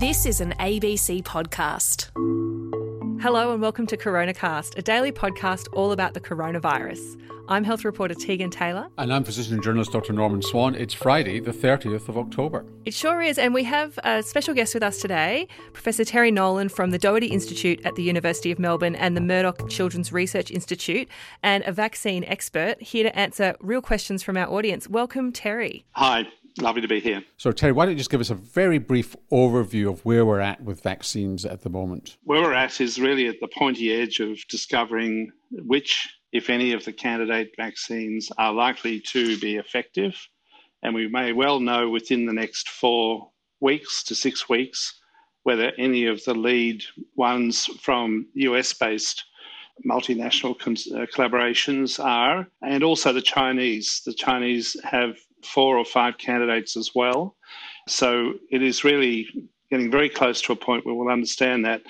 This is an ABC podcast. Hello and welcome to Coronacast, a daily podcast all about the coronavirus. I'm health reporter Tegan Taylor. And I'm physician journalist Dr. Norman Swan. It's Friday, the 30th of October. It sure is. And we have a special guest with us today, Professor Terry Nolan from the Doherty Institute at the University of Melbourne and the Murdoch Children's Research Institute, and a vaccine expert here to answer real questions from our audience. Welcome, Terry. Hi. Lovely to be here. So, Terry, why don't you just give us a very brief overview of where we're at with vaccines at the moment? Where we're at is really at the pointy edge of discovering which, if any, of the candidate vaccines are likely to be effective. And we may well know within the next 4 weeks to 6 weeks whether any of the lead ones from US-based multinational collaborations are, and also the Chinese. The Chinese have 4 or 5 candidates as well. So it is really getting very close to a point where we'll understand that.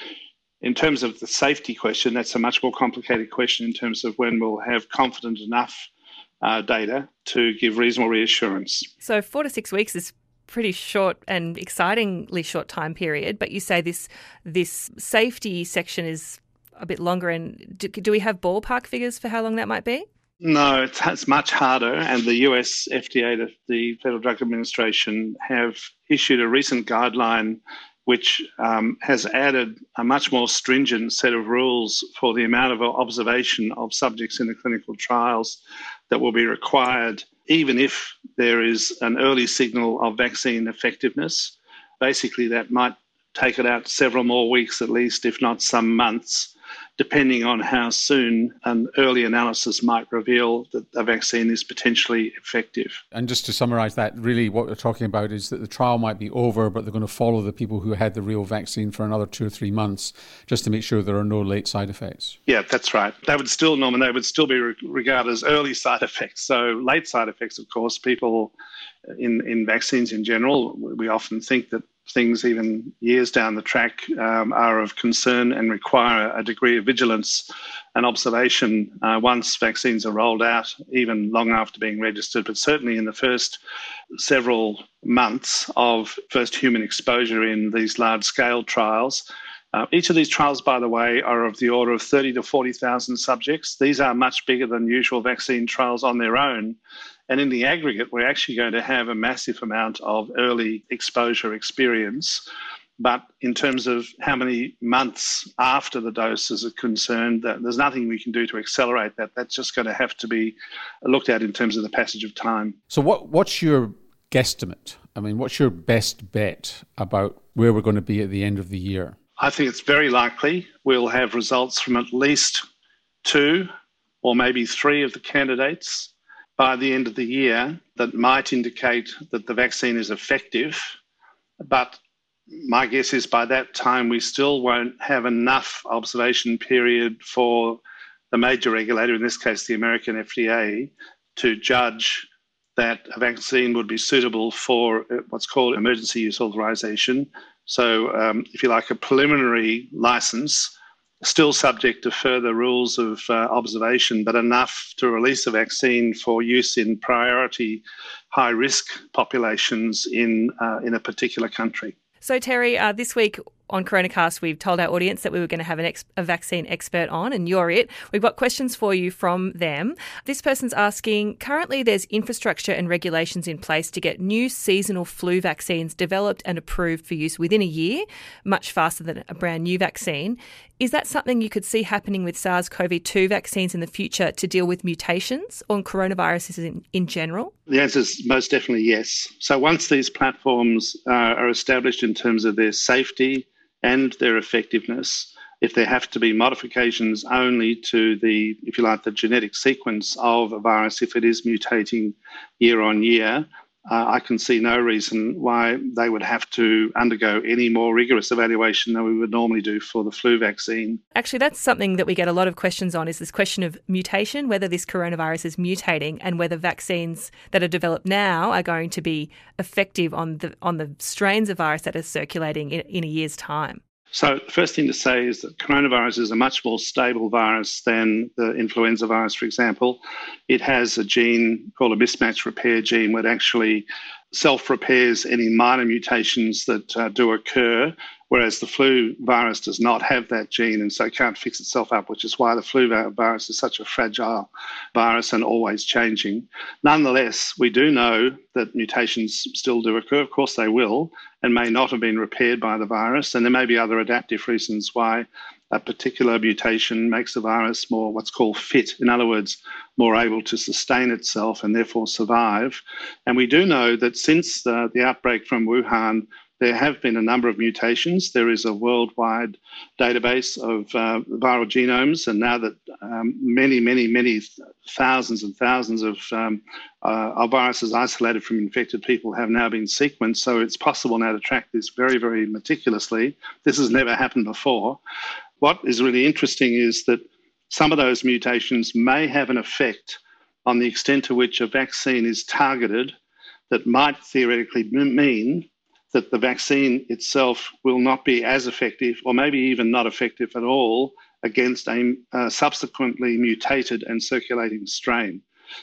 In terms of the safety question, that's a much more complicated question in terms of when we'll have confident enough data to give reasonable reassurance. So 4 to 6 weeks is pretty short and excitingly short time period, but you say this safety section is a bit longer. And do we have ballpark figures for how long that might be? No, it's much harder. And the US FDA, the Federal Drug Administration, have issued a recent guideline which has added a much more stringent set of rules for the amount of observation of subjects in the clinical trials that will be required, even if there is an early signal of vaccine effectiveness. Basically, that might take it out several more weeks at least, if not some months, depending on how soon an early analysis might reveal that a vaccine is potentially effective. And just to summarise that, really what we're talking about is that the trial might be over, but they're going to follow the people who had the real vaccine for another 2 or 3 months just to make sure there are no late side effects. Yeah, that's right. They would still be regarded as early side effects. So late side effects, of course, people in vaccines in general, we often think that things even years down the track are of concern and require a degree of vigilance and observation once vaccines are rolled out, even long after being registered. But certainly in the first several months of first human exposure in these large-scale trials. Each of these trials, by the way, are of the order of 30 to 40,000 subjects. These are much bigger than usual vaccine trials on their own. And in the aggregate, we're actually going to have a massive amount of early exposure experience. But in terms of how many months after the doses are concerned, there's nothing we can do to accelerate that. That's just going to have to be looked at in terms of the passage of time. So what's your guesstimate? I mean, what's your best bet about where we're going to be at the end of the year? I think it's very likely we'll have results from at least 2 or maybe 3 of the candidates by the end of the year that might indicate that the vaccine is effective. But my guess is by that time we still won't have enough observation period for the major regulator, in this case the American FDA, to judge that a vaccine would be suitable for what's called emergency use authorization. So, if you like, a preliminary license, still subject to further rules of observation, but enough to release a vaccine for use in priority high-risk populations in a particular country. So, Terry, this week on Coronacast, we've told our audience that we were going to have a vaccine expert on, and you're it. We've got questions for you from them. This person's asking, currently there's infrastructure and regulations in place to get new seasonal flu vaccines developed and approved for use within a year, much faster than a brand new vaccine. Is that something you could see happening with SARS-CoV-2 vaccines in the future to deal with mutations on coronaviruses in general? The answer is most definitely yes. So once these platforms are established in terms of their safety and their effectiveness, if there have to be modifications only to the, if you like, the genetic sequence of a virus, if it is mutating year on year, I can see no reason why they would have to undergo any more rigorous evaluation than we would normally do for the flu vaccine. Actually, that's something that we get a lot of questions on, is this question of mutation, whether this coronavirus is mutating and whether vaccines that are developed now are going to be effective on the strains of virus that are circulating in a year's time. So the first thing to say is that coronavirus is a much more stable virus than the influenza virus, for example. It has a gene called a mismatch repair gene that actually self-repairs any minor mutations that do occur, whereas the flu virus does not have that gene and so can't fix itself up, which is why the flu virus is such a fragile virus and always changing. Nonetheless, we do know that mutations still do occur. Of course they will, and may not have been repaired by the virus, and there may be other adaptive reasons why a particular mutation makes the virus more what's called fit, in other words, more able to sustain itself and therefore survive. And we do know that since the outbreak from Wuhan, there have been a number of mutations. There is a worldwide database of viral genomes, and now that many thousands and thousands of our viruses isolated from infected people have now been sequenced, so it's possible now to track this very, very meticulously. This has never happened before. What is really interesting is that some of those mutations may have an effect on the extent to which a vaccine is targeted that might theoretically mean that the vaccine itself will not be as effective, or maybe even not effective at all, against a subsequently mutated and circulating strain.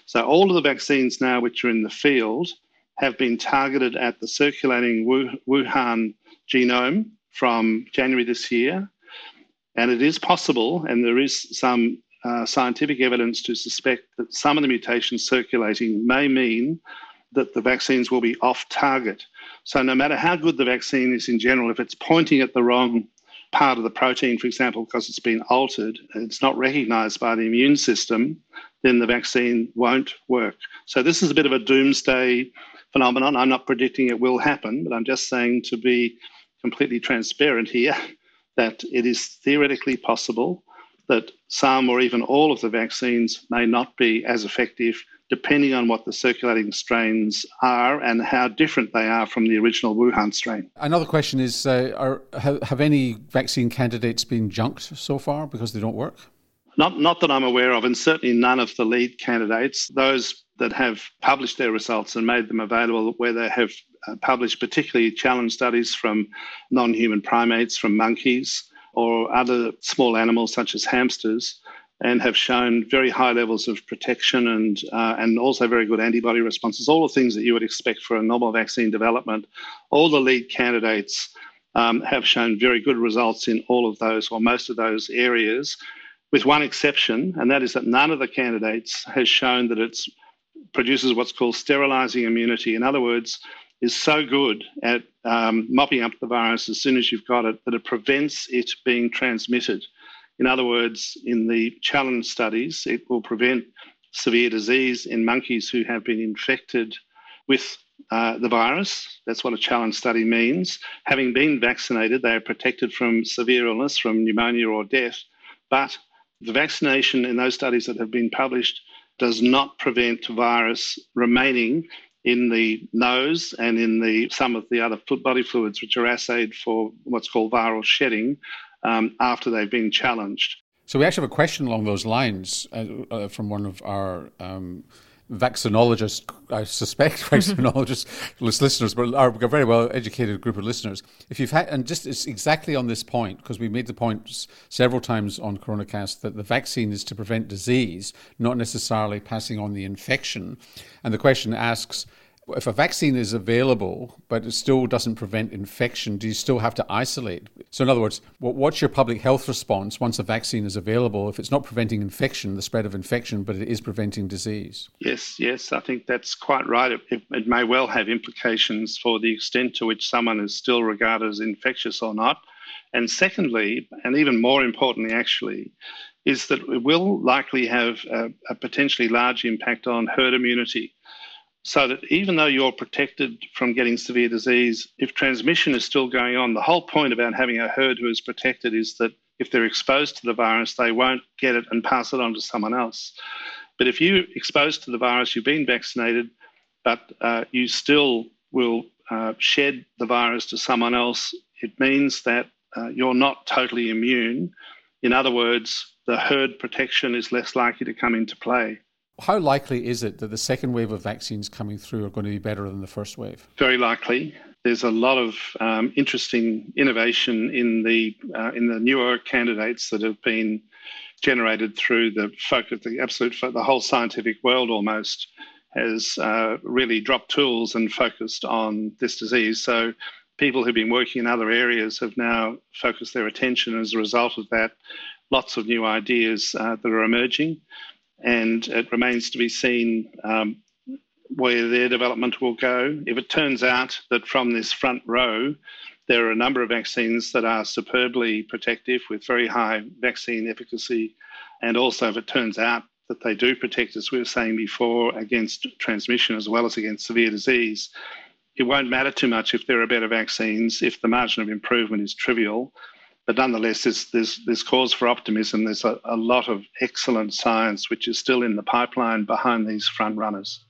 So all of the vaccines now which are in the field have been targeted at the circulating Wuhan genome from January this year. And it is possible, and there is some scientific evidence to suspect that some of the mutations circulating may mean that the vaccines will be off target. So no matter how good the vaccine is in general, if it's pointing at the wrong part of the protein, for example, because it's been altered and it's not recognised by the immune system, then the vaccine won't work. So this is a bit of a doomsday phenomenon. I'm not predicting it will happen, but I'm just saying, to be completely transparent here, that it is theoretically possible that some or even all of the vaccines may not be as effective, depending on what the circulating strains are and how different they are from the original Wuhan strain. Another question is, have any vaccine candidates been junked so far because they don't work? Not that I'm aware of, and certainly none of the lead candidates. Those that have published their results and made them available, where they have published particularly challenge studies from non-human primates, from monkeys or other small animals such as hamsters, and have shown very high levels of protection and also very good antibody responses, all the things that you would expect for a normal vaccine development. All the lead candidates have shown very good results in all of those, or most of those areas, with one exception, and that is that none of the candidates has shown that it produces what's called sterilizing immunity. In other words, is so good at mopping up the virus as soon as you've got it that it prevents it being transmitted. In other words, in the challenge studies, it will prevent severe disease in monkeys who have been infected with the virus. That's what a challenge study means. Having been vaccinated, they are protected from severe illness, from pneumonia or death. But the vaccination in those studies that have been published does not prevent virus remaining in the nose and in the some of the other body fluids which are assayed for what's called viral shedding after they've been challenged. So we actually have a question along those lines from one of our vaccinologists, I suspect vaccinologists listeners, but are a very well-educated group of listeners. If you've had, and just it's exactly on this point, because we made the point several times on Coronacast that the vaccine is to prevent disease, not necessarily passing on the infection. And the question asks, if a vaccine is available, but it still doesn't prevent infection, do you still have to isolate? So in other words, what's your public health response once a vaccine is available if it's not preventing infection, the spread of infection, but it is preventing disease? Yes, I think that's quite right. It may well have implications for the extent to which someone is still regarded as infectious or not. And secondly, and even more importantly actually, is that it will likely have a potentially large impact on herd immunity. So that even though you're protected from getting severe disease, if transmission is still going on, the whole point about having a herd who is protected is that if they're exposed to the virus, they won't get it and pass it on to someone else. But if you're exposed to the virus, you've been vaccinated, but you still will shed the virus to someone else, it means that you're not totally immune. In other words, the herd protection is less likely to come into play. How likely is it that the second wave of vaccines coming through are going to be better than the first wave? Very likely. There's a lot of interesting innovation in the newer candidates that have been generated through the focus, the whole scientific world almost has really dropped tools and focused on this disease. So people who've been working in other areas have now focused their attention. As a result of that, lots of new ideas that are emerging, and it remains to be seen where their development will go. If it turns out that from this front row, there are a number of vaccines that are superbly protective with very high vaccine efficacy, and also if it turns out that they do protect, as we were saying before, against transmission as well as against severe disease, it won't matter too much if there are better vaccines, if the margin of improvement is trivial. But nonetheless, there's cause for optimism. There's a lot of excellent science which is still in the pipeline behind these front runners.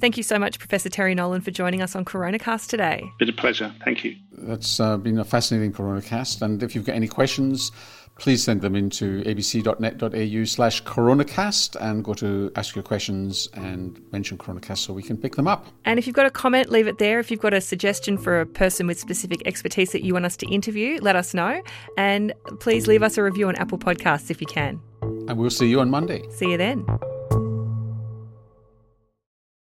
Thank you so much, Professor Terry Nolan, for joining us on Coronacast today. Been a pleasure. Thank you. That's been a fascinating Coronacast. And if you've got any questions, please send them into abc.net.au/Coronacast and go to Ask Your Questions and mention Coronacast so we can pick them up. And if you've got a comment, leave it there. If you've got a suggestion for a person with specific expertise that you want us to interview, let us know. And please leave us a review on Apple Podcasts if you can. And we'll see you on Monday. See you then.